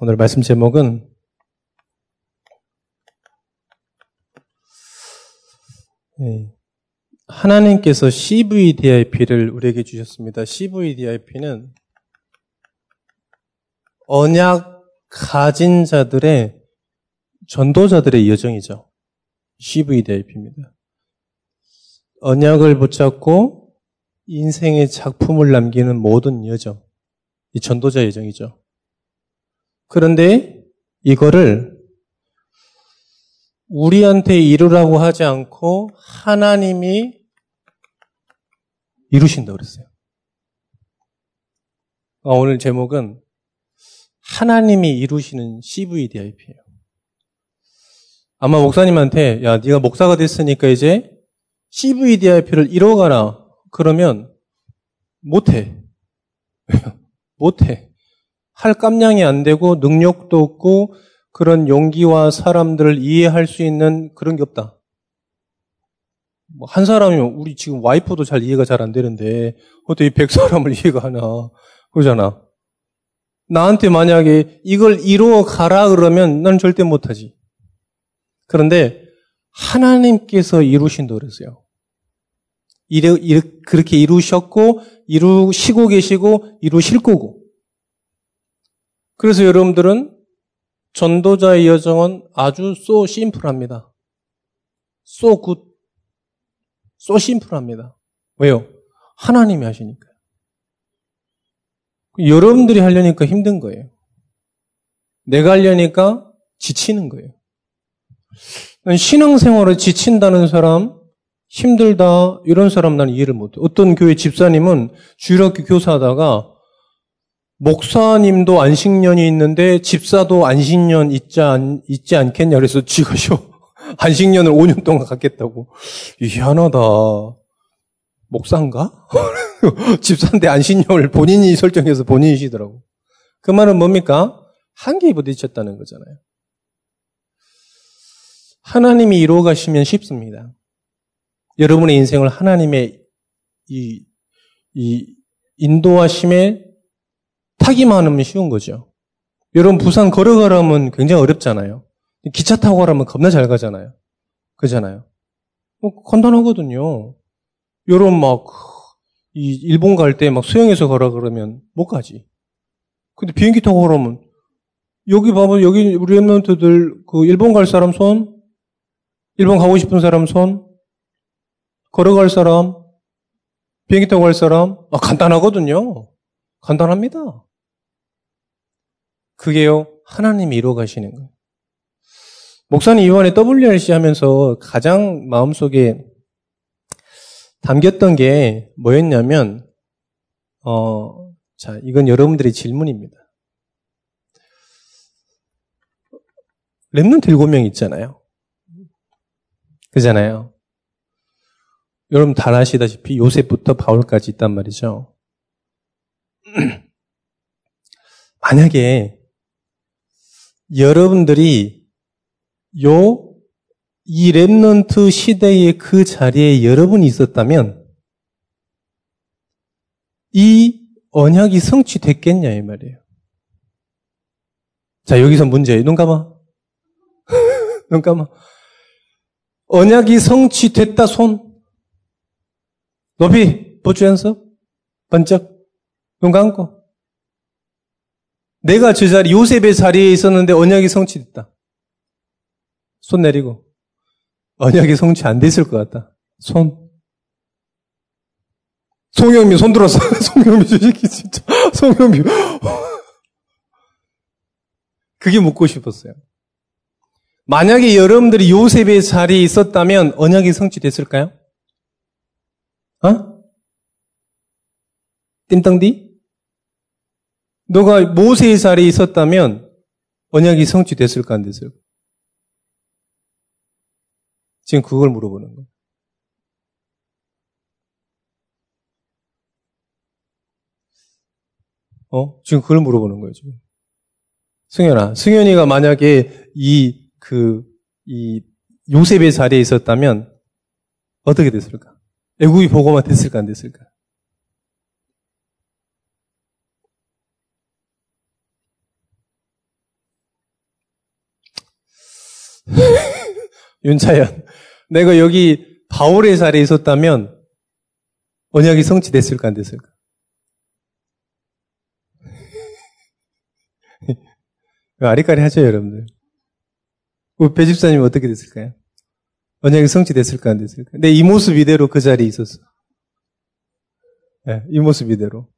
오늘 말씀 제목은 하나님께서 CVDIP를 우리에게 주셨습니다. CVDIP는 언약 가진 자들의 전도자들의 여정이죠. CVDIP입니다. 언약을 붙잡고 인생의 작품을 남기는 모든 여정, 이 전도자 여정이죠. 그런데 이거를 우리한테 이루라고 하지 않고 하나님이 이루신다고 그랬어요. 오늘 제목은 하나님이 이루시는 CVDIP예요. 아마 목사님한테 야, 네가 목사가 됐으니까 이제 CVDIP를 이뤄가라 그러면 못해. 못해. 할 깜냥이 안 되고 능력도 없고 그런 용기와 사람들을 이해할 수 있는 그런 게 없다. 뭐 한 사람이면 우리 지금 와이프도 잘 이해가 잘 안 되는데 어떻게 100사람을 이해가 하나 그러잖아. 나한테 만약에 이걸 이루어 가라 그러면 난 절대 못하지. 그런데 하나님께서 이루신다고 그랬어요. 그렇게 이루셨고 이루시고 계시고 이루실 거고. 그래서 여러분들은 전도자의 여정은 아주 심플합니다. 심플합니다. 왜요? 하나님이 하시니까요. 여러분들이 하려니까 힘든 거예요. 내가 하려니까 지치는 거예요. 신앙생활에 지친다는 사람, 힘들다 이런 사람 나는 이해를 못해. 어떤 교회 집사님은 주일학교 교사하다가 목사님도 안식년이 있는데 집사도 안식년 있지 않겠냐 그래서 지가쇼 안식년을 5년 동안 갖겠다고. 희한하다. 목사인가? 집사인데 안식년을 본인이 설정해서 본인이시더라고. 그 말은 뭡니까? 한계에 부딪혔다는 거잖아요. 하나님이 이루어 가시면 쉽습니다. 여러분의 인생을 하나님의 이 인도하심에 타기만 하면 쉬운 거죠. 여러분 부산 걸어가라면 굉장히 어렵잖아요. 기차 타고 가라면 겁나 잘 가잖아요. 그잖아요. 간단하거든요. 여러분 막 일본 갈 때 막 수영해서 가라 그러면 못 가지. 근데 비행기 타고 가라면 여기 봐봐. 여기 우리 랩런트들 그 일본 갈 사람 손, 일본 가고 싶은 사람 손, 걸어갈 사람, 비행기 타고 갈 사람, 간단하거든요. 간단합니다. 그게요, 하나님이 이루어 가시는 거예요. 목사님 이번에 WRC 하면서 가장 마음속에 담겼던 게 뭐였냐면, 이건 여러분들의 질문입니다. 렘넌트 7명 있잖아요. 그잖아요. 여러분 다 아시다시피 요셉부터 바울까지 있단 말이죠. 만약에 여러분들이 이 렘넌트 시대의 그 자리에 여러분이 있었다면 이 언약이 성취됐겠냐 이 말이에요. 자, 여기서 문제예요. 눈 감아. 눈 감아. 언약이 성취됐다 손. 높이 보추연습 번쩍. 눈 감고. 내가 저 자리 요셉의 자리에 있었는데 언약이 성취됐다. 손 내리고. 언약이 성취 안 됐을 것 같다. 손. 송영미 손 들었어. 송영미 주식이 진짜. 송영미. 그게 묻고 싶었어요. 만약에 여러분들이 요셉의 자리에 있었다면 언약이 성취됐을까요? 어? 띵땅디? 너가 모세의 자리에 있었다면 언약이 성취됐을까 안 됐을까? 지금 그걸 물어보는 거예요. 지금 그걸 물어보는 거예요, 지금. 승현이가 만약에 요셉의 자리에 있었다면 어떻게 됐을까? 애굽이 보고만 됐을까, 안 됐을까? 윤차연, 내가 여기 바울의 자리에 있었다면 언약이 성취됐을까 안 됐을까? 아리까리 하죠, 여러분들. 그 배집사님 어떻게 됐을까요? 언약이 성취됐을까 안 됐을까? 근데 이 모습 이대로 그 자리에 있었어. 네, 이 모습 이대로.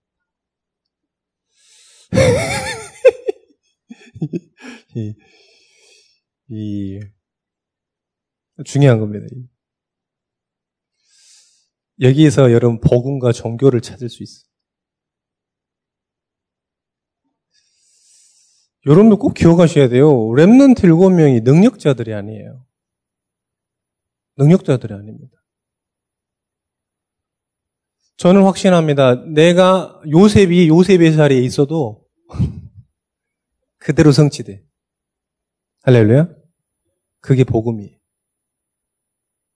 중요한 겁니다. 여기에서 여러분 복음과 종교를 찾을 수 있어요. 여러분들 꼭 기억하셔야 돼요. 렘넌트 7명이 능력자들이 아니에요. 능력자들이 아닙니다. 저는 확신합니다. 내가 요셉의 자리에 있어도 그대로 성취돼. 할렐루야. 그게 복음이에요.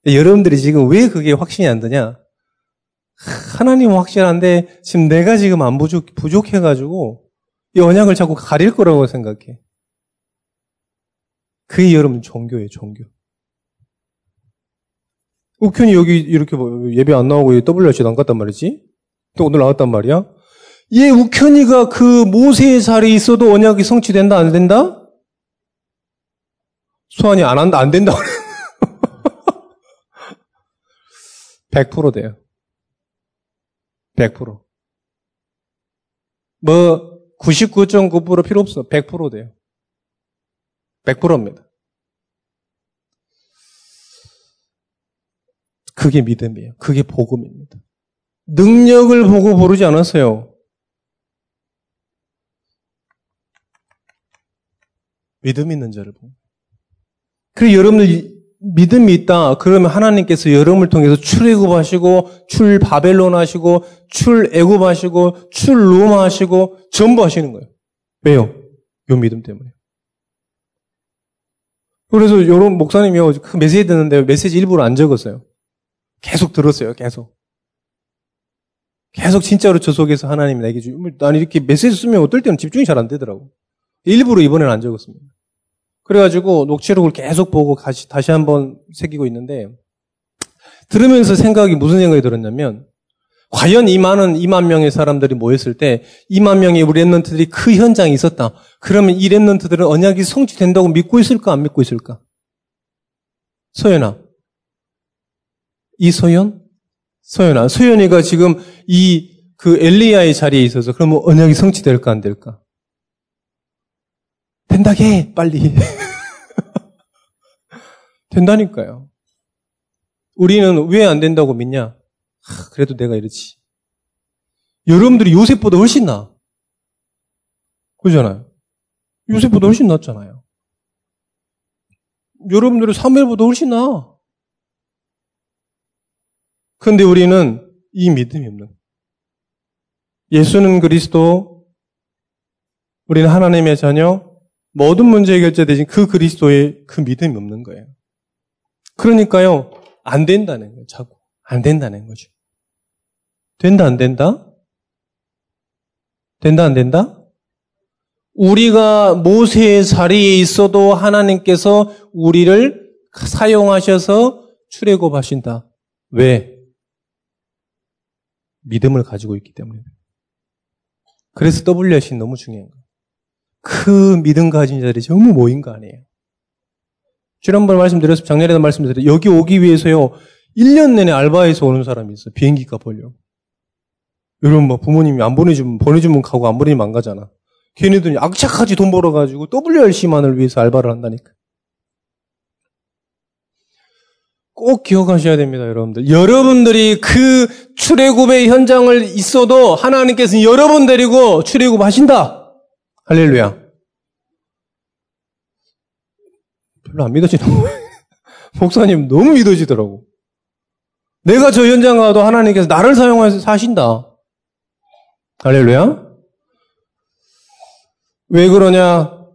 여러분들이 지금 왜 그게 확신이 안 되냐? 하나님은 확실한데 지금 내가 지금 안 부족해가지고 이 언약을 자꾸 가릴 거라고 생각해. 그게 여러분 종교예요, 종교. 우균이 여기 이렇게 예배 안 나오고 WRC도 안 갔단 말이지? 또 오늘 나왔단 말이야? 얘 우균이가 그 모세의 자리에 있어도 언약이 성취된다, 안 된다? 소환이 안 한다, 안 된다. 100% 돼요. 100%. 뭐 99.9% 필요 없어. 100% 돼요. 100%입니다. 그게 믿음이에요. 그게 복음입니다. 능력을 보고 부르지 않았어요. 믿음 있는 자를 보고. 그리고 여러분들 믿음이 있다. 그러면 하나님께서 여러분을 통해서 출애굽하시고 출바벨론 하시고 출애굽하시고 출로마 하시고 전부 하시는 거예요. 왜요? 요 믿음 때문에. 그래서 여러분 목사님이 그 메시지 듣는데 메시지 일부러 안 적었어요. 계속 들었어요. 계속 진짜로 저 속에서 하나님이 내게 주면 난 이렇게 메시지 쓰면 어떨 때는 집중이 잘 안 되더라고. 일부러 이번에는 안 적었습니다. 그래가지고 녹취록을 계속 보고 다시 한번 새기고 있는데 들으면서 생각이 무슨 생각이 들었냐면 과연 2만 명의 사람들이 모였을 때 2만 명의 우리 렘넌트들이 그 현장에 있었다. 그러면 이 렘넌트들은 언약이 성취된다고 믿고 있을까 안 믿고 있을까? 소연아. 이소연? 소연아. 소연이가 지금 그 엘리야의 자리에 있어서 그러면 언약이 성취될까 안 될까? 된다게 빨리. 된다니까요. 우리는 왜 안 된다고 믿냐? 그래도 내가 이렇지. 여러분들이 요셉보다 훨씬 나아. 그러잖아요. 요셉보다 훨씬 낫잖아요. 여러분들이 사무엘보다 훨씬 나아. 그런데 우리는 이 믿음이 없는 거예요. 예수는 그리스도, 우리는 하나님의 자녀, 모든 문제의 결제 대신 그 그리스도의 그 믿음이 없는 거예요. 그러니까요, 안 된다는 거예요. 자꾸 안 된다는 거죠. 된다 안 된다? 된다 안 된다? 우리가 모세의 자리에 있어도 하나님께서 우리를 사용하셔서 출애굽하신다. 왜? 믿음을 가지고 있기 때문에. 그래서 WRC는 너무 중요한 거예요. 그 믿음 가진 자들이 정말 모인 거 아니에요. 지난번에 말씀드렸습니다. 작년에도 말씀드렸어요. 여기 오기 위해서요, 1년 내내 알바해서 오는 사람이 있어요. 비행기 값 벌려고. 여러분, 뭐, 부모님이 안 보내주면 가고 안 보내주면 안 가잖아. 걔네들이 악착같이 돈 벌어가지고 WRC만을 위해서 알바를 한다니까. 꼭 기억하셔야 됩니다, 여러분들. 여러분들이 그 출애굽의 현장을 있어도 하나님께서는 여러분 데리고 출애굽 하신다. 할렐루야. 별로 안 믿어지는 거예요. 목사님 너무 믿어지더라고. 내가 저 현장 가도 하나님께서 나를 사용해서 사신다. 할렐루야. 왜 그러냐?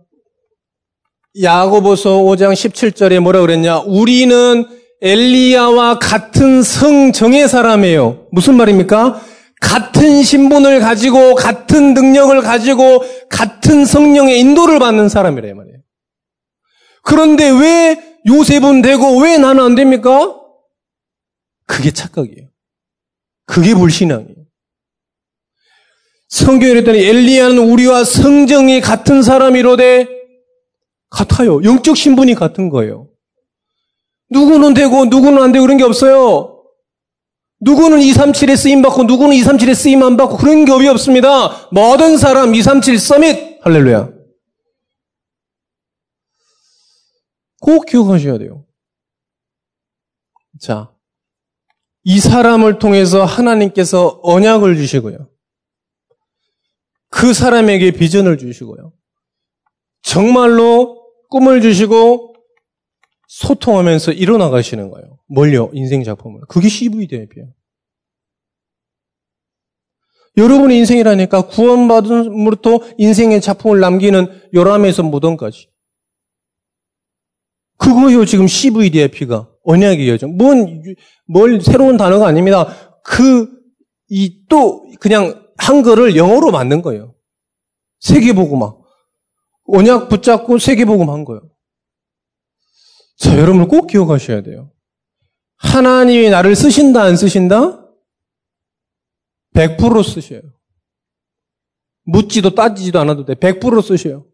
야고보서 5장 17절에 뭐라 그랬냐? 우리는 엘리야와 같은 성정의 사람이에요. 무슨 말입니까? 같은 신분을 가지고 같은 능력을 가지고 같은 성령의 인도를 받는 사람이래요 말이에요. 그런데 왜 요셉은 되고 왜 나는 안 됩니까? 그게 착각이에요. 그게 불신앙이에요. 성경에 그랬더니 엘리야는 우리와 성정이 같은 사람이로되 같아요. 영적 신분이 같은 거예요. 누구는 되고 누구는 안 되고 그런 게 없어요. 누구는 237에 쓰임받고 누구는 237에 쓰임 안 받고 그런 게 없습니다. 모든 사람 237 서밋! 할렐루야. 꼭 기억하셔야 돼요. 자, 이 사람을 통해서 하나님께서 언약을 주시고요. 그 사람에게 비전을 주시고요. 정말로 꿈을 주시고 소통하면서 일어나가시는 거예요. 뭘요? 인생 작품을. 그게 CVDIP예요. 여러분의 인생이라니까 구원받음으로부터 인생의 작품을 남기는 요람에서 무덤까지. 그거요, 지금 CVDIP가. 언약이에요. 뭘 새로운 단어가 아닙니다. 그냥 한글을 영어로 만든 거예요. 세계복음화. 언약 붙잡고 세계복음화 한 거예요. 자, 여러분 꼭 기억하셔야 돼요. 하나님이 나를 쓰신다, 안 쓰신다? 100% 쓰셔요. 묻지도 따지지도 않아도 돼. 100% 쓰셔요.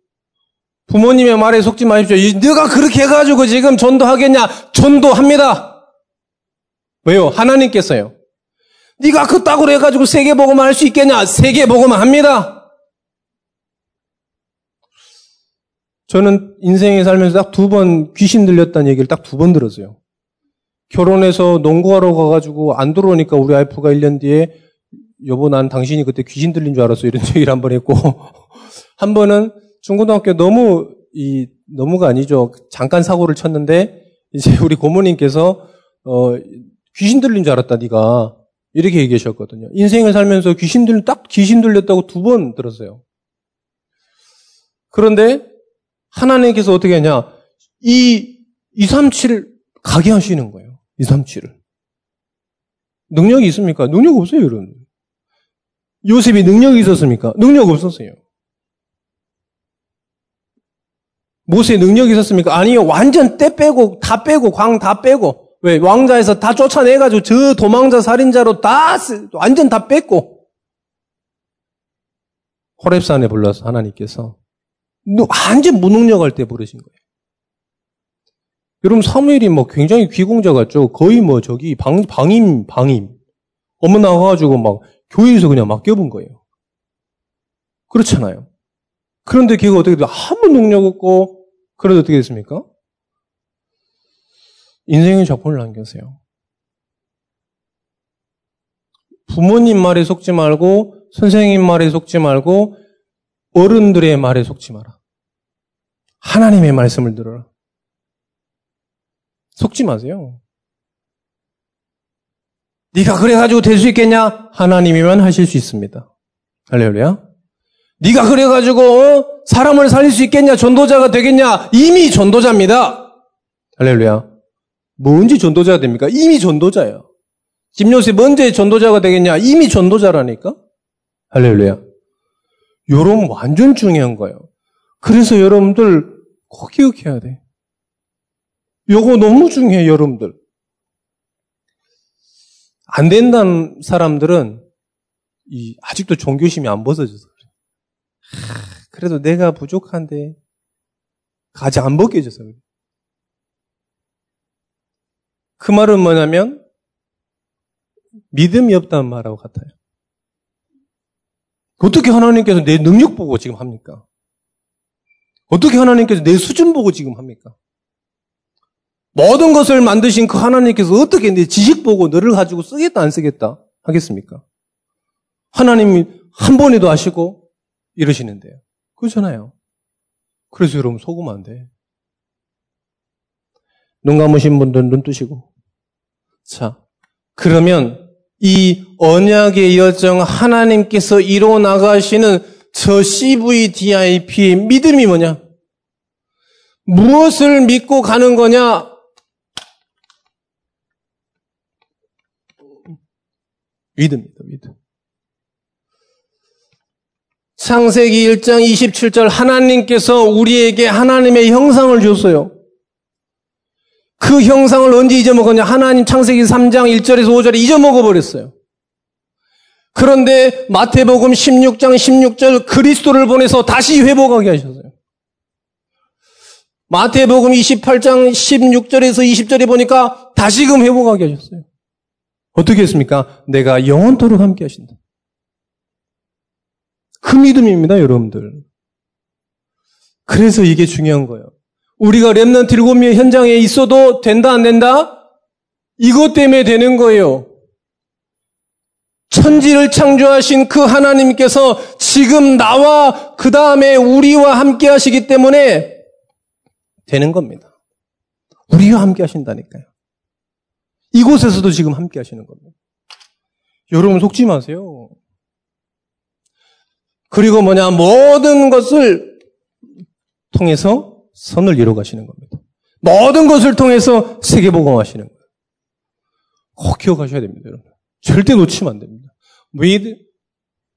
부모님의 말에 속지 마십시오. 네가 그렇게 해가지고 지금 전도하겠냐? 전도합니다. 왜요? 하나님께서요. 네가 그따구로 해가지고 세계복음만 할 수 있겠냐? 세계복음만 합니다. 저는 인생에 살면서 딱 2번 귀신 들렸다는 얘기를 딱 2번 들었어요. 결혼해서 농구하러 가가지고 안 들어오니까 우리 와이프가 1년 뒤에 여보 난 당신이 그때 귀신 들린 줄 알았어 이런 얘기를 한 번 했고 한 번은 중고등학교 너무가 아니죠. 잠깐 사고를 쳤는데 이제 우리 고모님께서 귀신 들린 줄 알았다 네가 이렇게 얘기하셨거든요. 인생을 살면서 귀신 들렸다고 2번 들었어요. 그런데 하나님께서 어떻게 하냐? 이 237을 가게 하시는 거예요. 237을. 능력이 있습니까? 능력 없어요, 여러분. 요셉이 능력이 있었습니까? 능력 없었어요. 모세의 능력이 있었습니까? 아니요. 완전 떼 빼고 다 빼고 광 다 빼고 왜 왕자에서 다 쫓아내가지고 저 도망자 살인자로 다 완전 다 뺐고 호렙산에 불러서 하나님께서 완전 무능력할 때 부르신 거예요. 여러분 사무엘이 굉장히 귀공자 같죠? 거의 저기 방임 어머 나와가지고 교회에서 그냥 맡겨본 거예요. 그렇잖아요. 그런데 걔가 어떻게 돼요? 아무 능력 없고 그래도 어떻게 됐습니까? 인생의 작품을 남겨세요. 부모님 말에 속지 말고 선생님 말에 속지 말고 어른들의 말에 속지 마라. 하나님의 말씀을 들어라. 속지 마세요. 네가 그래가지고 될 수 있겠냐? 하나님이면 하실 수 있습니다. 할렐루야. 네가 그래가지고 사람을 살릴 수 있겠냐? 전도자가 되겠냐? 이미 전도자입니다. 할렐루야. 뭔지 전도자가 됩니까? 이미 전도자예요. 집요셉 언제 전도자가 되겠냐? 이미 전도자라니까? 할렐루야. 요런 완전 중요한 거예요. 그래서 여러분들 꼭 기억해야 돼. 요거 너무 중요해, 여러분들. 안 된다는 사람들은 아직도 종교심이 안 벗어져서 그래. 그래도 내가 부족한데 아직 안 벗겨져서 그래. 그 말은 뭐냐면 믿음이 없다는 말하고 같아요. 어떻게 하나님께서 내 능력 보고 지금 합니까? 어떻게 하나님께서 내 수준 보고 지금 합니까? 모든 것을 만드신 그 하나님께서 어떻게 내 지식 보고 너를 가지고 쓰겠다 안 쓰겠다 하겠습니까? 하나님이 한 번에도 아시고 이러시는데요. 그렇잖아요. 그래서 여러분 속으면 안 돼. 눈 감으신 분들은 눈 뜨시고. 자, 그러면 이 언약의 여정 하나님께서 이뤄나가시는 저 CVDIP의 믿음이 뭐냐? 무엇을 믿고 가는 거냐? 믿음입니다, 믿음. 창세기 1장 27절 하나님께서 우리에게 하나님의 형상을 줬어요. 그 형상을 언제 잊어먹었냐? 하나님 창세기 3장 1절에서 5절에 잊어먹어버렸어요. 그런데 마태복음 16장 16절 그리스도를 보내서 다시 회복하게 하셨어요. 마태복음 28장 16절에서 20절에 보니까 다시금 회복하게 하셨어요. 어떻게 했습니까? 내가 영원토록 함께 하신다. 그 믿음입니다, 여러분들. 그래서 이게 중요한 거예요. 우리가 렘넌트 7명의 현장에 있어도 된다, 안 된다? 이것 때문에 되는 거예요. 천지를 창조하신 그 하나님께서 지금 나와 그 다음에 우리와 함께 하시기 때문에 되는 겁니다. 우리와 함께 하신다니까요. 이곳에서도 지금 함께 하시는 겁니다. 여러분 속지 마세요. 그리고 모든 것을 통해서 선을 이뤄가시는 겁니다. 모든 것을 통해서 세계복음화하시는 거예요. 꼭 기억하셔야 됩니다, 여러분. 절대 놓치면 안 됩니다. With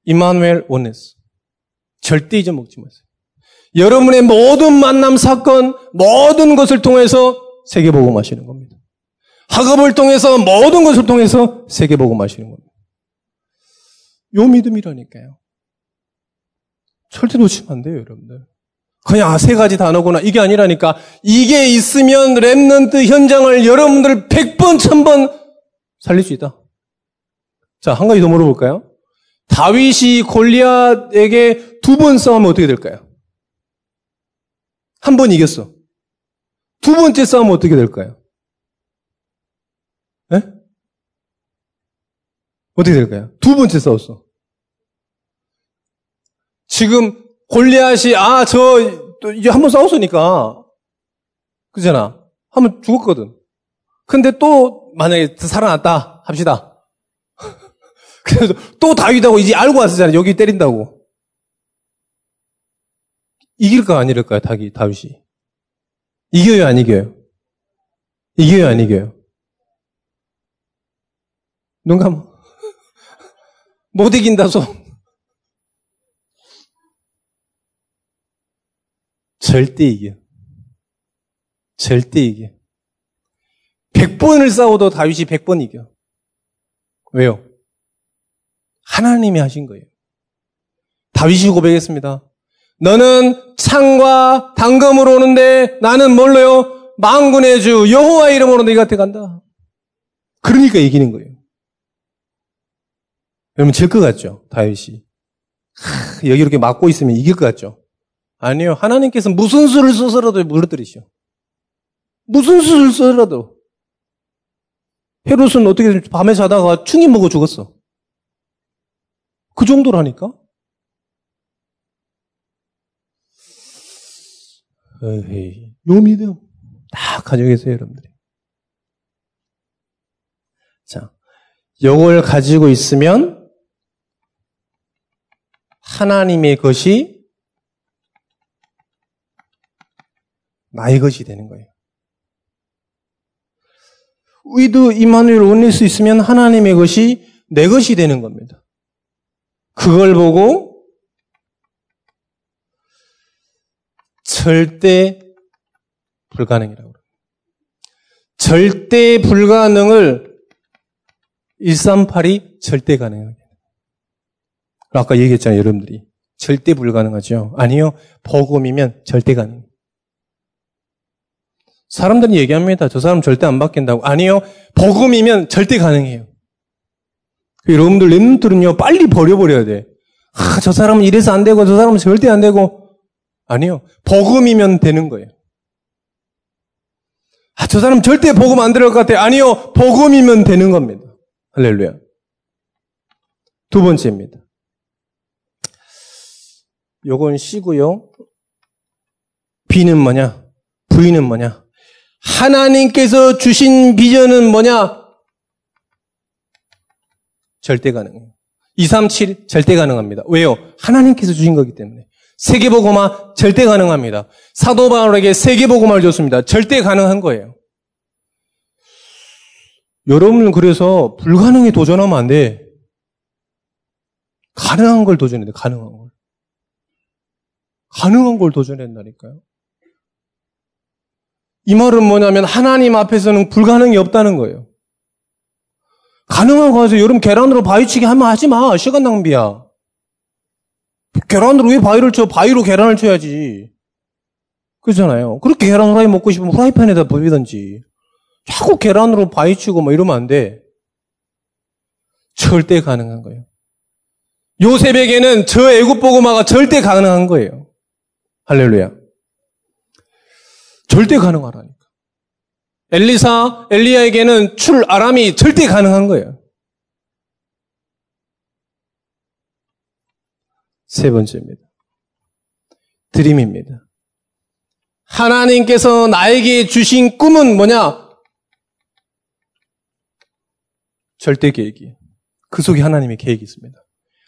Emmanuel Ones. 절대 잊어먹지 마세요. 여러분의 모든 만남 사건, 모든 것을 통해서 세계복음화하시는 겁니다. 학업을 통해서, 모든 것을 통해서 세계복음화하시는 겁니다. 요 믿음이라니까요. 절대 놓치면 안 돼요, 여러분들. 그냥 세 가지 단어구나. 이게 아니라니까. 이게 있으면 렘넌트 현장을 여러분들 100번, 1000번 살릴 수 있다. 자, 한 가지 더 물어볼까요? 다윗이 골리앗에게 2번 싸우면 어떻게 될까요? 1번 이겼어. 2번째 싸우면 어떻게 될까요? 예? 어떻게 될까요? 2번째 싸웠어. 지금 골리앗이 이제 1번 싸웠으니까 그잖아. 1번 죽었거든. 근데 또 만약에 살아났다 합시다. 그래서 또 다윗하고 이제 알고 왔었잖아. 여기 때린다고. 이길까 안 이길까요? 다윗이 이겨요 안 이겨요? 이겨요 안 이겨요? 눈 감아. 못 이긴다 손. 절대 이겨. 절대 이겨. 100번을 싸워도 다윗이 100번 이겨. 왜요? 하나님이 하신 거예요. 다윗이 고백했습니다. 너는 창과 단검으로 오는데 나는 뭘로요? 만군의 주 여호와 이름으로 너희한테 간다. 그러니까 이기는 거예요. 여러분 질 것 같죠? 다윗이. 여기 이렇게 막고 있으면 이길 것 같죠? 아니요. 하나님께서 무슨 수를 써서라도 무너뜨리시오. 무슨 수를 써서라도. 헤롯은 어떻게 밤에 자다가 충이 먹어 죽었어. 그 정도라니까? 에이, 요 믿음 다 가지고 계세요, 여러분들이. 자, 요걸 가지고 있으면 하나님의 것이 나의 것이 되는 거예요. With Emmanuel Ones 있으면 하나님의 것이 내 것이 되는 겁니다. 그걸 보고 절대 불가능이라고 합니다. 절대 불가능을 138이 절대 가능해요. 아까 얘기했잖아요, 여러분들이. 절대 불가능하죠. 아니요, 복음이면 절대 가능해요. 사람들이 얘기합니다. 저 사람 절대 안 바뀐다고. 아니요. 복음이면 절대 가능해요. 여러분들 렘넌트는요. 빨리 버려버려야 돼. 저 사람은 이래서 안 되고 저 사람은 절대 안 되고. 아니요. 복음이면 되는 거예요. 저 사람 절대 복음 안 들어갈 것 같아. 아니요. 복음이면 되는 겁니다. 할렐루야. 두 번째입니다. 요건 C고요. B는 뭐냐? V는 뭐냐? 하나님께서 주신 비전은 뭐냐? 절대 가능해요. 237 절대 가능합니다. 왜요? 하나님께서 주신 거기 때문에. 세계복음화 절대 가능합니다. 사도 바울에게 세계복음화를 줬습니다. 절대 가능한 거예요. 여러분은 그래서 불가능에 도전하면 안 돼. 가능한 걸 도전해야 돼. 가능한 걸. 가능한 걸 도전해야 된다니까요. 이 말은 뭐냐면 하나님 앞에서는 불가능이 없다는 거예요. 가능한 거에서 여러분 계란으로 바위치기 하면 하지 마. 시간 낭비야. 계란으로 왜 바위를 쳐? 바위로 계란을 쳐야지. 그렇잖아요. 그렇게 계란 후라이 먹고 싶으면 후라이팬에다 버리든지. 자꾸 계란으로 바위 치고 뭐 이러면 안 돼. 절대 가능한 거예요. 요셉에게는 저 애굽 보고마가 절대 가능한 거예요. 할렐루야. 절대 가능하라니까. 엘리야에게는 출아람이 절대 가능한 거예요. 세 번째입니다. 드림입니다. 하나님께서 나에게 주신 꿈은 뭐냐? 절대 계획이에요. 그 속에 하나님의 계획이 있습니다.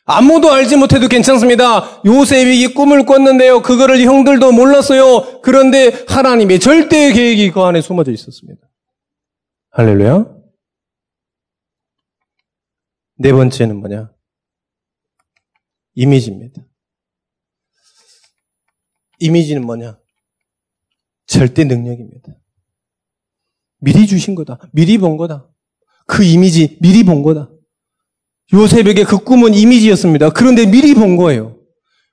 아무도 알지 못해도 괜찮습니다. 요셉이 이 꿈을 꿨는데요. 그거를 형들도 몰랐어요. 그런데 하나님의 절대 계획이 그 안에 숨어져 있었습니다. 할렐루야. 네 번째는 뭐냐? 이미지입니다. 이미지는 뭐냐? 절대 능력입니다. 미리 주신 거다. 미리 본 거다. 그 이미지 미리 본 거다. 요셉에게 그 꿈은 이미지였습니다. 그런데 미리 본 거예요.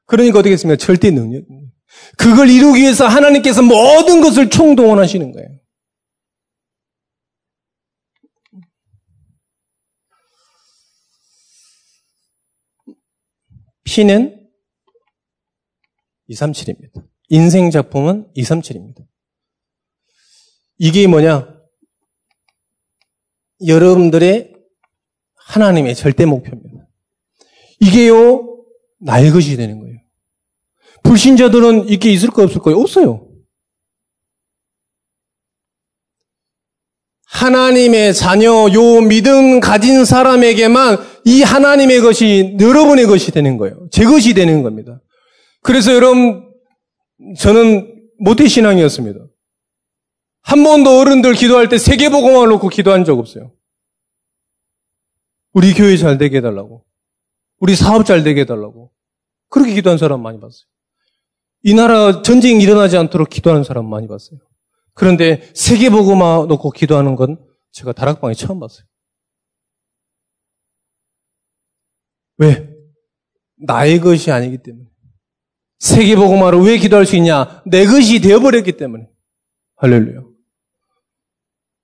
그러니까 어떻게 했습니까? 절대 능력. 그걸 이루기 위해서 하나님께서 모든 것을 총동원하시는 거예요. 피는 237입니다. 인생 작품은 237입니다. 이게 뭐냐? 여러분들의 하나님의 절대 목표입니다. 이게요, 나의 것이 되는 거예요. 불신자들은 이게 있을까요? 없을까요? 없어요. 하나님의 자녀, 요 믿음 가진 사람에게만 이 하나님의 것이 여러분의 것이 되는 거예요. 제 것이 되는 겁니다. 그래서 여러분, 저는 모태신앙이었습니다. 한 번도 어른들 기도할 때 세계복음화를 놓고 기도한 적 없어요. 우리 교회 잘 되게 해달라고, 우리 사업 잘 되게 해달라고 그렇게 기도한 사람 많이 봤어요. 이 나라 전쟁이 일어나지 않도록 기도하는 사람 많이 봤어요. 그런데 세계복음화 놓고 기도하는 건 제가 다락방에 처음 봤어요. 왜? 나의 것이 아니기 때문에. 세계복음화로 왜 기도할 수 있냐? 내 것이 되어버렸기 때문에. 할렐루야.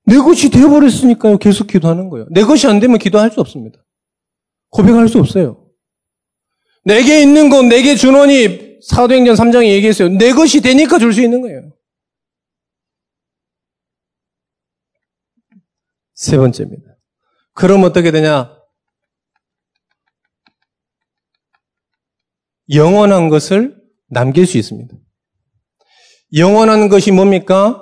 내 것이 되어버렸으니까요. 계속 기도하는 거예요. 내 것이 안 되면 기도할 수 없습니다. 고백할 수 없어요. 내게 있는 건 내게 주노니 사도행전 3장에 얘기했어요. 내 것이 되니까 줄 수 있는 거예요. 세 번째입니다. 그럼 어떻게 되냐? 영원한 것을 남길 수 있습니다. 영원한 것이 뭡니까?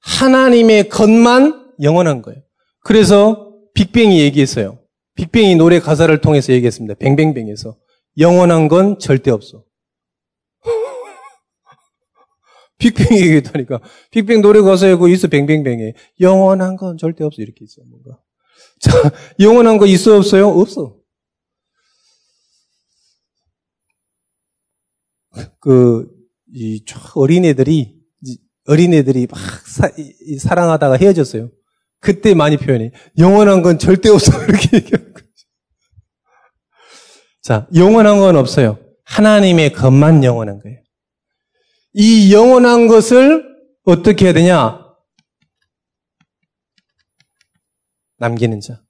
하나님의 것만 영원한 거예요. 그래서 빅뱅이 얘기했어요. 빅뱅이 노래 가사를 통해서 얘기했습니다. 뱅뱅뱅에서. 영원한 건 절대 없어. 빅뱅이 얘기했다니까. 빅뱅 노래 가사에 그거 있어, 뱅뱅뱅에. 영원한 건 절대 없어. 이렇게 있어, 뭔가. 자, 영원한 거 있어, 없어요? 없어. 어린애들이 막 사랑하다가 헤어졌어요. 그때 많이 표현해. 영원한 건 절대 없어. 이렇게 얘기하는 거죠. 자, 영원한 건 없어요. 하나님의 것만 영원한 거예요. 이 영원한 것을 어떻게 해야 되냐? 남기는 자.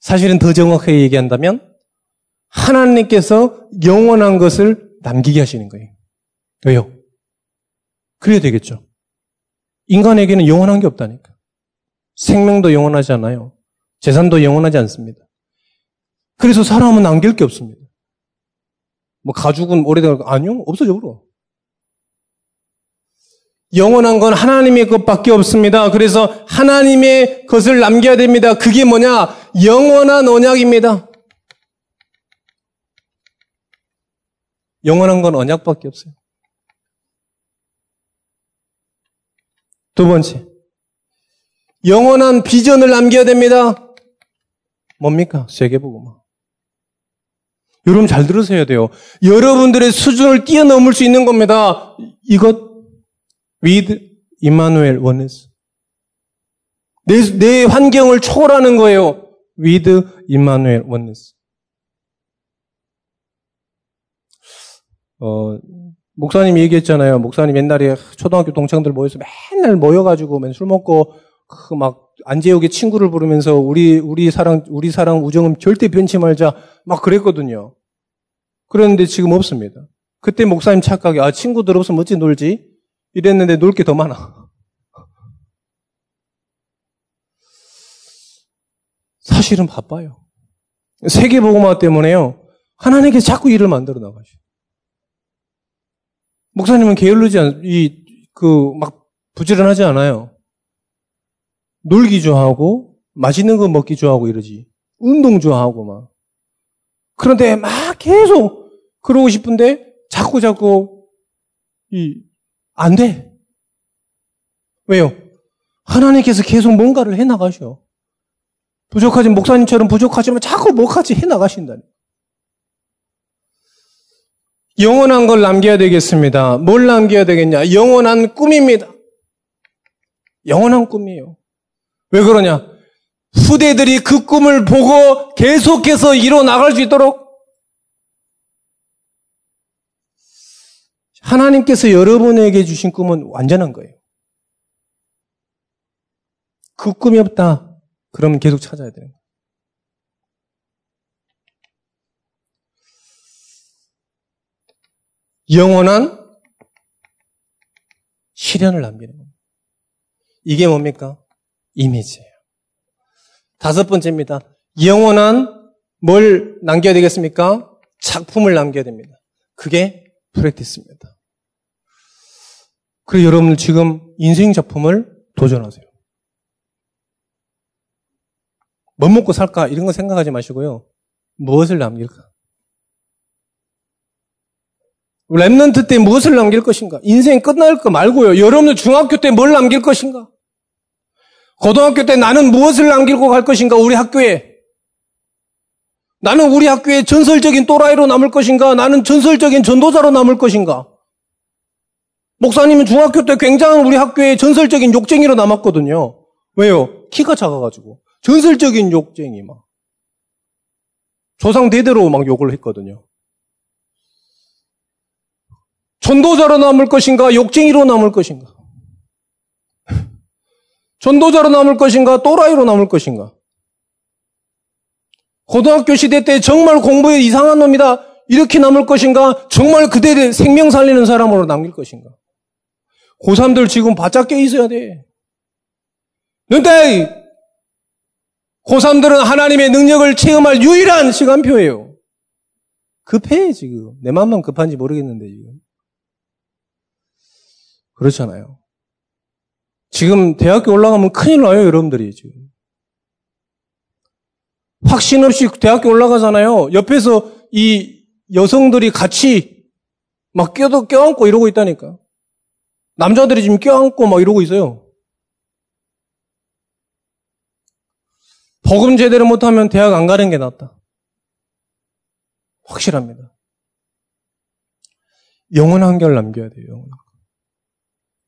사실은 더 정확하게 얘기한다면 하나님께서 영원한 것을 남기게 하시는 거예요. 왜요? 그래야 되겠죠. 인간에게는 영원한 게 없다니까. 생명도 영원하지 않아요. 재산도 영원하지 않습니다. 그래서 사람은 남길 게 없습니다. 뭐 가죽은 오래된 거 아니요? 없어져 버려. 영원한 건 하나님의 것밖에 없습니다. 그래서 하나님의 것을 남겨야 됩니다. 그게 뭐냐? 영원한 언약입니다. 영원한 건 언약밖에 없어요. 두 번째, 영원한 비전을 남겨야 됩니다. 뭡니까? 세계복음화. 여러분 잘 들으셔야 돼요. 여러분들의 수준을 뛰어넘을 수 있는 겁니다. 이것 with Emmanuel Ones. 내 환경을 초월하는 거예요. with Emmanuel Ones. 목사님이 얘기했잖아요. 목사님 옛날에 초등학교 동창들 모여서 맨날 모여가지고 맨날 술 먹고 그 막 안재욱의 친구를 부르면서 우리 사랑 우정은 절대 변치 말자 막 그랬거든요. 그런데 지금 없습니다. 그때 목사님 착각이 아 친구들 없으면 어찌 놀지? 이랬는데 놀 게 더 많아. 사실은 바빠요. 세계복음화 때문에요. 하나님께 자꾸 일을 만들어 나가죠. 목사님은 게을르지 막 부지런하지 않아요. 놀기 좋아하고 맛있는 거 먹기 좋아하고 이러지. 운동 좋아하고 막. 그런데 막 계속 그러고 싶은데 자꾸 안 돼. 왜요? 하나님께서 계속 뭔가를 해 나가셔. 부족하지만 목사님처럼 부족하지만 자꾸 뭐까지 해 나가신다니. 영원한 걸 남겨야 되겠습니다. 뭘 남겨야 되겠냐? 영원한 꿈입니다. 영원한 꿈이에요. 왜 그러냐? 후대들이 그 꿈을 보고 계속해서 이뤄나갈 수 있도록 하나님께서 여러분에게 주신 꿈은 완전한 거예요. 그 꿈이 없다. 그러면 계속 찾아야 돼요. 영원한 시련을 남기는 겁니다. 이게 뭡니까? 이미지예요. 다섯 번째입니다. 영원한 뭘 남겨야 되겠습니까? 작품을 남겨야 됩니다. 그게 프랙티스입니다. 그리고 여러분들 지금 인생 작품을 도전하세요. 뭐 먹고 살까? 이런 거 생각하지 마시고요. 무엇을 남길까? 렘넌트 때 무엇을 남길 것인가? 인생 끝날 거 말고요. 여러분들 중학교 때 뭘 남길 것인가? 고등학교 때 나는 무엇을 남기고 갈 것인가? 우리 학교에. 나는 우리 학교에 전설적인 또라이로 남을 것인가? 나는 전설적인 전도자로 남을 것인가? 목사님은 중학교 때 굉장히 우리 학교에 전설적인 욕쟁이로 남았거든요. 왜요? 키가 작아가지고. 전설적인 욕쟁이 막. 조상 대대로 막 욕을 했거든요. 전도자로 남을 것인가? 욕쟁이로 남을 것인가? 전도자로 남을 것인가? 또라이로 남을 것인가? 고등학교 시대 때 정말 공부에 이상한 놈이다. 이렇게 남을 것인가? 정말 그대를 생명 살리는 사람으로 남길 것인가? 고3들 지금 바짝 깨 있어야 돼. 근데 고3들은 하나님의 능력을 체험할 유일한 시간표예요. 급해 지금. 내 마음만 급한지 모르겠는데 지금. 그렇잖아요. 지금 대학교 올라가면 큰일 나요, 여러분들이 지금. 확신 없이 대학교 올라가잖아요. 옆에서 이 여성들이 같이 막 껴안고 이러고 있다니까. 남자들이 지금 껴안고 막 이러고 있어요. 복음 제대로 못하면 대학 안 가는 게 낫다. 확실합니다. 영혼 한결 남겨야 돼요, 영혼.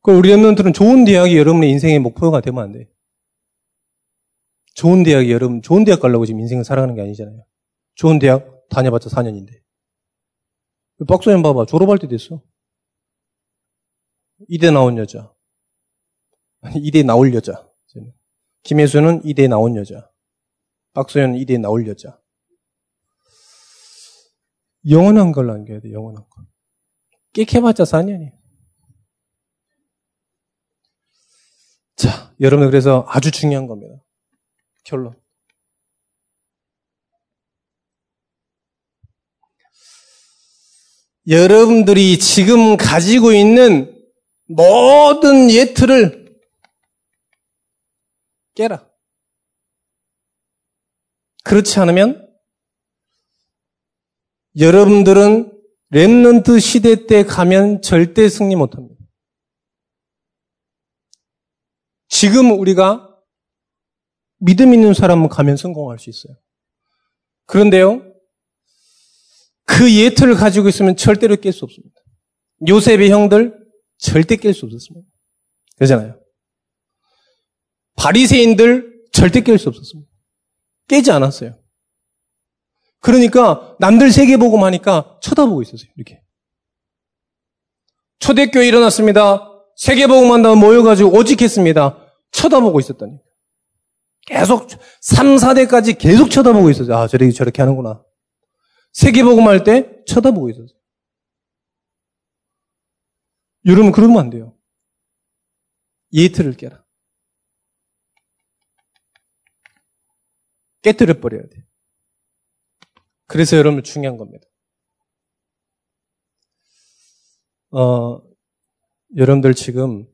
우리 렘넌트는 좋은 대학이 여러분의 인생의 목표가 되면 안 돼. 좋은 대학이 여러분, 좋은 대학 가려고 지금 인생을 살아가는 게 아니잖아요. 좋은 대학 다녀봤자 4년인데. 박소연 봐봐. 졸업할 때 됐어. 이대 나온 여자. 아니, 이대 나올 여자. 김혜수는 이대 나온 여자. 박소연은 이대 나올 여자. 영원한 걸 남겨야 돼, 영원한 걸. 깨켜봤자 4년이에요. 자, 여러분들 그래서 아주 중요한 겁니다. 결론. 여러분들이 지금 가지고 있는 모든 예틀을 깨라. 그렇지 않으면 여러분들은 렘넌트 시대 때 가면 절대 승리 못합니다. 지금 우리가 믿음 있는 사람은 가면 성공할 수 있어요. 그런데요, 그 예틀을 가지고 있으면 절대로 깰 수 없습니다. 요셉의 형들, 절대 깰 수 없었습니다. 그러잖아요. 바리새인들 절대 깰 수 없었습니다. 깨지 않았어요. 그러니까 남들 세계복음 하니까 쳐다보고 있었어요. 이렇게. 초대교회 일어났습니다. 세계복음 한다고 모여가지고 오직했습니다. 쳐다보고 있었다니. 계속 3, 4대까지 계속 쳐다보고 있었어요. 아, 저렇게 하는구나. 세계복음 할 때 쳐다보고 있었어요. 여러분, 그러면 안 돼요. 예틀을 깨라. 깨뜨려버려야 돼요. 그래서 여러분 중요한 겁니다. 여러분들 지금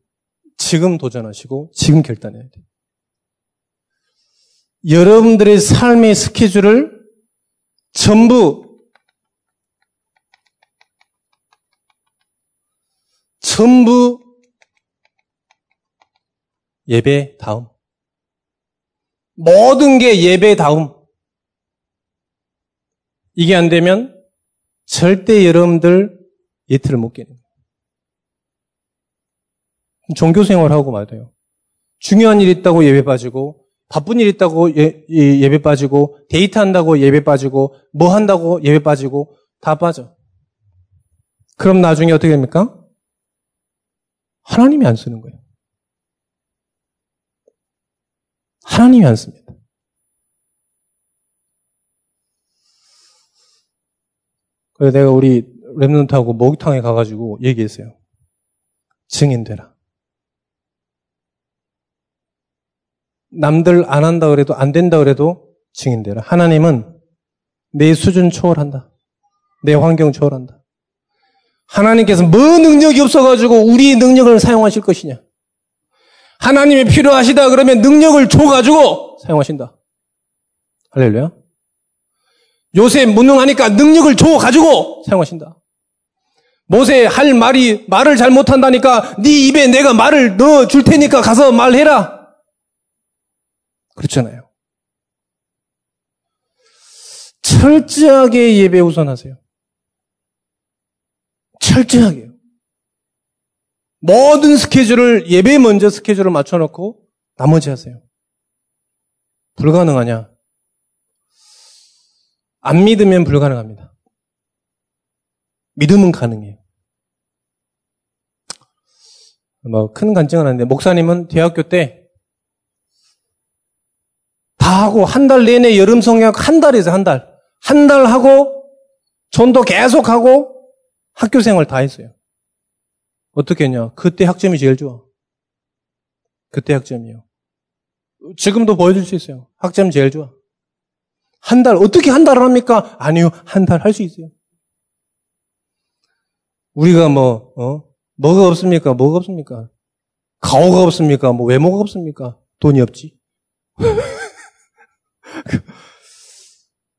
도전하시고 지금 결단해야 돼요. 여러분들의 삶의 스케줄을 전부 예배 다음. 모든 게 예배 다음. 이게 안 되면 절대 여러분들 예틀을 못 깨는 거예요. 종교 생활하고 말아요. 중요한 일 있다고 예배 빠지고, 바쁜 일 있다고 예배 빠지고, 데이트 한다고 예배 빠지고, 뭐 한다고 예배 빠지고, 다 빠져. 그럼 나중에 어떻게 됩니까? 하나님이 안 쓰는 거예요. 하나님이 안 씁니다. 그래서 내가 우리 렘넌트하고 목욕탕에 가가지고 얘기했어요. 증인되라. 남들 안 한다 그래도 안 된다 그래도 증인되라. 하나님은 내 수준 초월한다. 내 환경 초월한다. 하나님께서 뭐 능력이 없어가지고 우리의 능력을 사용하실 것이냐. 하나님이 필요하시다 그러면 능력을 줘가지고 사용하신다. 할렐루야. 요새 무능하니까 능력을 줘가지고 사용하신다. 모세 할 말을 잘 못한다니까 네 입에 내가 말을 넣어줄 테니까 가서 말해라. 그렇잖아요. 철저하게 예배 우선하세요. 철저하게요. 모든 스케줄을 예배 먼저 스케줄을 맞춰놓고 나머지 하세요. 불가능하냐? 안 믿으면 불가능합니다. 믿음은 가능해요. 뭐 큰 간증은 아닌데 목사님은 대학교 때 다 하고 한 달 내내 여름 성경 한 달에서 한 달 하고 전도 계속 하고 학교 생활 다 했어요. 어떻게 했냐? 그때 학점이 제일 좋아. 그때 학점이요. 지금도 보여줄 수 있어요. 학점 제일 좋아. 한 달, 어떻게 한 달을 합니까? 아니요, 한 달 할 수 있어요. 우리가 뭐가 없습니까? 뭐가 없습니까? 가오가 없습니까? 뭐, 외모가 없습니까? 돈이 없지.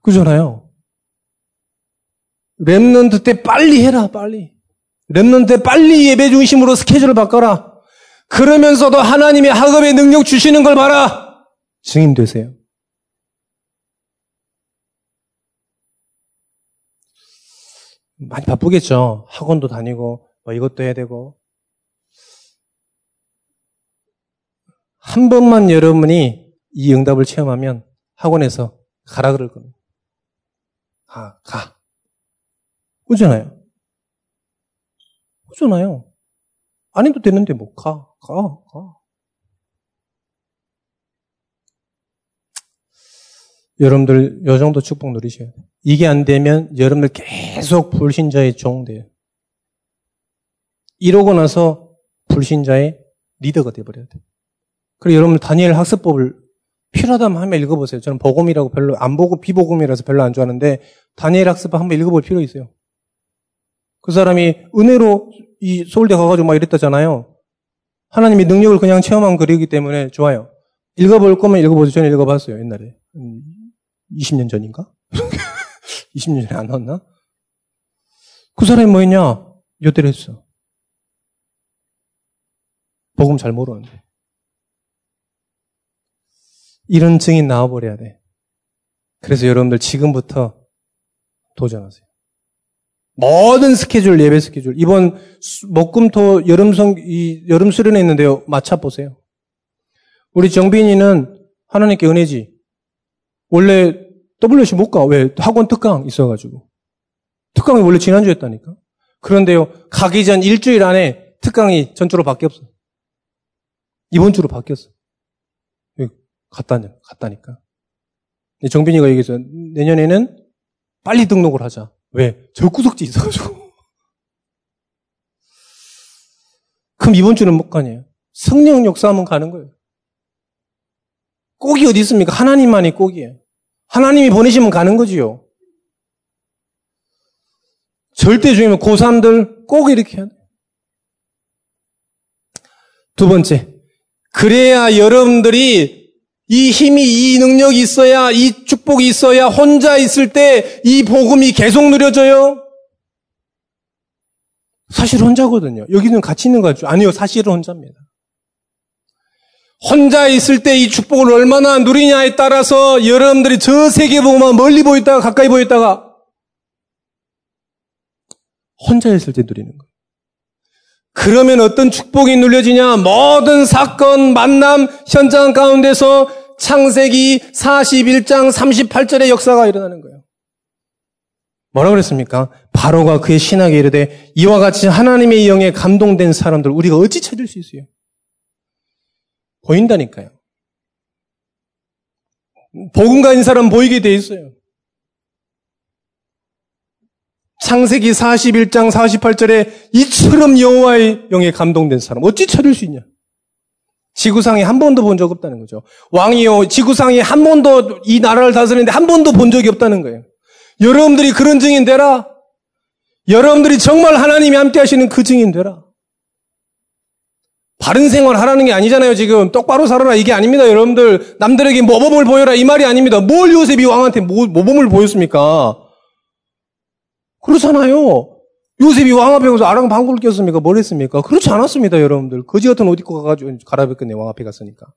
그잖아요. 렘넌트 때 빨리 해라, 빨리. 렘넌트 때 빨리 예배 중심으로 스케줄을 바꿔라. 그러면서도 하나님이 학업의 능력 주시는 걸 봐라. 증인 되세요. 많이 바쁘겠죠. 학원도 다니고 뭐 이것도 해야 되고. 한 번만 여러분이 이 응답을 체험하면 학원에서 가라 그럴 겁니다. 아, 가. 오잖아요. 안 해도 되는데 뭐 가. 여러분들 요 정도 축복 누리셔야 돼요. 이게 안 되면 여러분들 계속 불신자의 종 돼요. 이러고 나서 불신자의 리더가 돼버려야 돼요. 그리고 여러분들 다니엘 학습법을 필요하다면 한번 읽어보세요. 저는 복음이라고 별로 안 보고 비복음이라서 별로 안 좋아하는데 다니엘 학습법 한번 읽어볼 필요 있어요. 그 사람이 은혜로 이 서울대 가가지고 막 이랬다잖아요. 하나님의 능력을 그냥 체험한 글이기 때문에 좋아요. 읽어볼 거면 읽어보세요. 저는 읽어봤어요. 옛날에. 20년 전인가? 20년 전에 안 나왔나? 그 사람이 뭐 했냐? 요대로 했어. 복음 잘 모르는데. 이런 증인 나와버려야 돼. 그래서 여러분들 지금부터 도전하세요. 모든 스케줄, 예배 스케줄. 이번 목금토 여름 수련회 있는데요. 마차 보세요. 우리 정빈이는 하나님께 은혜지. 원래 WC 못 가. 왜? 학원 특강 있어가지고. 특강이 원래 지난주였다니까. 그런데요, 가기 전 일주일 안에 특강이 전주로 바뀌었어. 이번 주로 바뀌었어. 갔다니까. 정빈이가 얘기했어요. 내년에는 빨리 등록을 하자. 왜? 저 구석지 있어가지고. 그럼 이번 주는 못 가네요. 성령 역사하면 가는 거예요. 꼭이 어디 있습니까? 하나님만이 꼭이에요. 하나님이 보내시면 가는 거지요. 절대 중요한 고3들 꼭 이렇게 해야 돼요. 두 번째, 그래야 여러분들이 이 힘이, 이 능력이 있어야, 이 축복이 있어야 혼자 있을 때 이 복음이 계속 누려져요? 사실 혼자거든요. 여기는 같이 있는 거 같죠? 아니요, 사실은 혼자입니다. 혼자 있을 때 이 축복을 얼마나 누리냐에 따라서 여러분들이 저 세계 보고만 멀리 보였다가 가까이 보였다가 혼자 있을 때 누리는 거예요. 그러면 어떤 축복이 눌려지냐? 모든 사건, 만남, 현장 가운데서 창세기 41장 38절의 역사가 일어나는 거예요. 뭐라고 그랬습니까? 바로가 그의 신하에게 이르되 이와 같이 하나님의 영에 감동된 사람들 우리가 어찌 찾을 수 있어요? 보인다니까요. 복음 가진 사람 보이게 돼 있어요. 창세기 41장 48절에 이처럼 여호와의 영에 감동된 사람 어찌 찾을 수 있냐? 지구상에 한 번도 본 적 없다는 거죠. 왕이요, 지구상에 한 번도 이 나라를 다스리는데 한 번도 본 적이 없다는 거예요. 여러분들이 그런 증인 되라. 여러분들이 정말 하나님이 함께 하시는 그 증인 되라. 바른 생활 하라는 게 아니잖아요. 지금 똑바로 살아라 이게 아닙니다. 여러분들 남들에게 모범을 보여라 이 말이 아닙니다. 뭘 요셉이 왕한테 모범을 보였습니까? 그렇잖아요. 요셉이 왕 앞에 가서 아랑 방구를 꼈습니까? 뭘 했습니까? 그렇지 않았습니다, 여러분들. 거지 같은 옷 입고 가가지고 갈아입었겠네, 왕 앞에 갔으니까.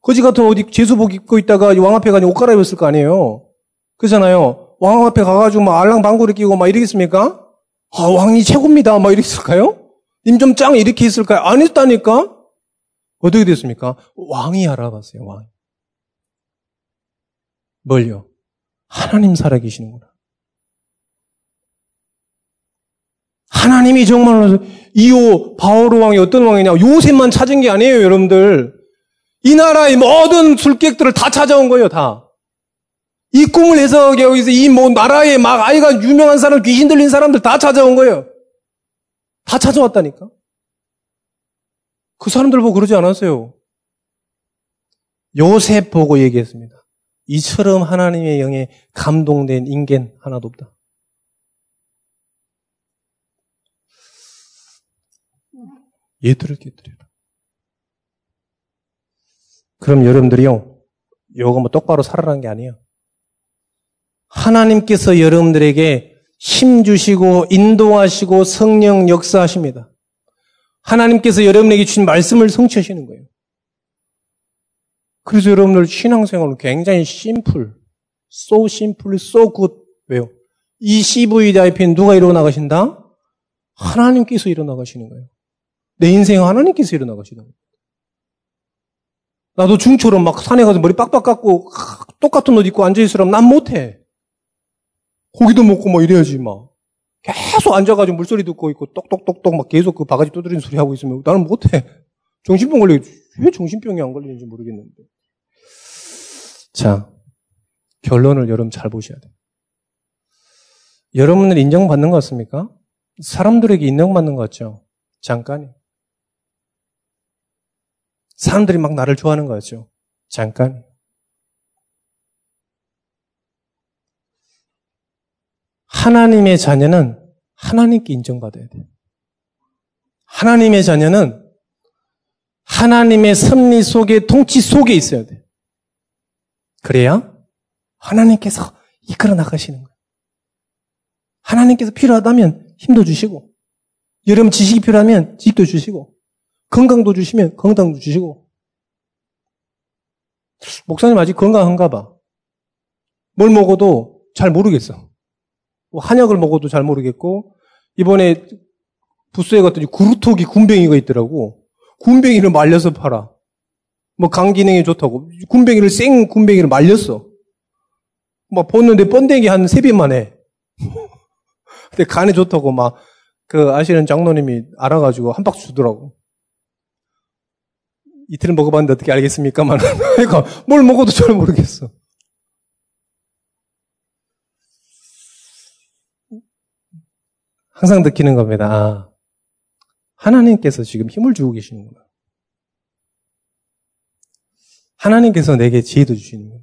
거지 같은 옷 입고 제수복 입고 있다가 왕 앞에 가서 옷 갈아입었을 거 아니에요. 그렇잖아요. 왕 앞에 가가지고 막 알랑 방구를 끼고 막 이러겠습니까? 아, 왕이 최고입니다. 막 이랬을까요? 님 좀 짱 이렇게 있을까요? 안 했다니까? 어떻게 됐습니까? 왕이 알아봤어요, 왕. 뭘요? 하나님 살아계시는구나. 하나님이 정말로 이오 바오로 왕이 어떤 왕이냐? 요셉만 찾은 게 아니에요, 여러분들. 이 나라의 모든 술객들을 다 찾아온 거예요, 다. 이 꿈을 해서 여기서 이 뭐 나라의 막 아이가 유명한 사람, 귀신 들린 사람들 다 찾아온 거예요. 다 찾아왔다니까. 그 사람들 보고 그러지 않았어요. 요셉 보고 얘기했습니다. 이처럼 하나님의 영에 감동된 인간 하나도 없다. 예들을 깨뜨려라. 그럼 여러분들이요, 요거 뭐 똑바로 살아라는 게 아니에요. 하나님께서 여러분들에게 힘 주시고 인도하시고 성령 역사하십니다. 하나님께서 여러분에게 주신 말씀을 성취하시는 거예요. 그래서 여러분들 신앙생활은 굉장히 심플, so simple, so good. 왜요? 이 CVDIP는 누가 일어나가신다? 하나님께서 일어나가시는 거예요. 내 인생은 하나님께서 일어나가시는 거예요. 나도 중처럼 막 산에 가서 머리 빡빡 깎고 똑같은 옷 입고 앉아있으라면 난 못해. 고기도 먹고 뭐 이래야지 막. 계속 앉아가지고 물소리 듣고 있고 똑똑똑똑 막 계속 그 바가지 두드리는 소리 하고 있으면 나는 못해. 정신병 걸리겠지. 왜 정신병이 안 걸리는지 모르겠는데. 자, 결론을 여러분 잘 보셔야 돼요. 여러분은 인정받는 것 같습니까? 사람들에게 인정받는 것 같죠? 잠깐이요. 사람들이 막 나를 좋아하는 거 같죠? 잠깐이요. 하나님의 자녀는 하나님께 인정받아야 돼요. 하나님의 자녀는 하나님의 섭리 속에, 통치 속에 있어야 돼요. 그래야 하나님께서 이끌어 나가시는 거예요. 하나님께서 필요하다면 힘도 주시고, 여러분 지식이 필요하면 지식도 주시고, 건강도 주시면 건강도 주시고. 목사님 아직 건강한가 봐. 뭘 먹어도 잘 모르겠어. 한약을 먹어도 잘 모르겠고, 이번에 부스에 갔더니 구루토기 군뱅이가 있더라고. 군뱅이를 말려서 팔아. 뭐 간 기능이 좋다고. 군뱅이를, 생 군뱅이를 말렸어. 막 보는데 번데기 한 3배만 해. 근데 간에 좋다고 막 그 아시는 장로님이 알아가지고 한 박스 주더라고. 이틀은 먹어봤는데 어떻게 알겠습니까만. 그러니까 뭘 먹어도 잘 모르겠어. 항상 느끼는 겁니다. 아, 하나님께서 지금 힘을 주고 계시는구나. 하나님께서 내게 지혜도 주시는구나.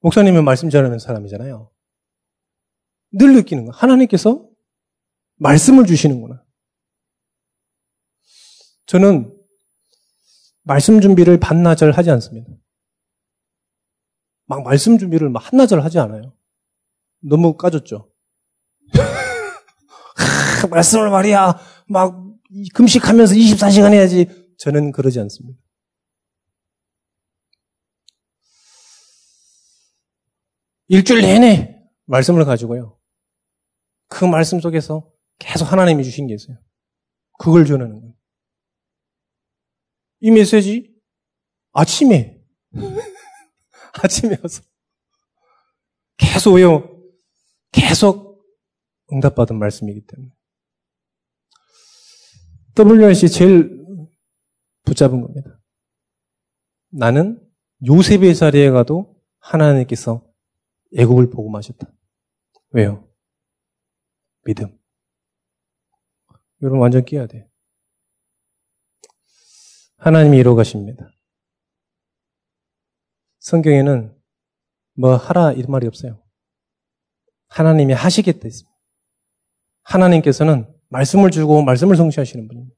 목사님은 말씀 전하는 사람이잖아요. 늘 느끼는 거. 하나님께서 말씀을 주시는구나. 저는 말씀 준비를 반나절 하지 않습니다. 막 말씀 준비를 막 한나절 하지 않아요. 너무 까졌죠. 말씀을 말이야. 막 금식하면서 24시간 해야지. 저는 그러지 않습니다. 일주일 내내 말씀을 가지고요. 그 말씀 속에서 계속 하나님이 주신 게 있어요. 그걸 전하는 거예요. 이 메시지 아침에 아침에 와서 계속 외워, 계속 응답받은 말씀이기 때문에 WRC 제일 붙잡은 겁니다. 나는 요셉의 자리에 가도 하나님께서 애굽을 복음하셨다. 왜요? 믿음. 여러분 완전 끼야 돼요. 하나님이 이루어 가십니다. 성경에는 뭐 하라 이런 말이 없어요. 하나님이 하시겠다 했습니다. 하나님께서는 말씀을 주고 말씀을 성취하시는 분입니다.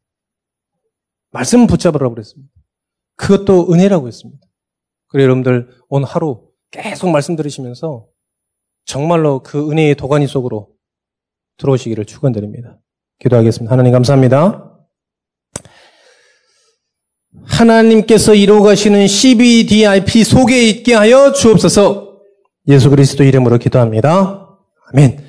말씀 붙잡으라고 그랬습니다. 그것도 은혜라고 했습니다. 그리고 여러분들 오늘 하루 계속 말씀 들으시면서 정말로 그 은혜의 도가니 속으로 들어오시기를 축원드립니다. 기도하겠습니다. 하나님 감사합니다. 하나님께서 이루어가시는 CVDIP 속에 있게 하여 주옵소서. 예수 그리스도 이름으로 기도합니다. 아멘.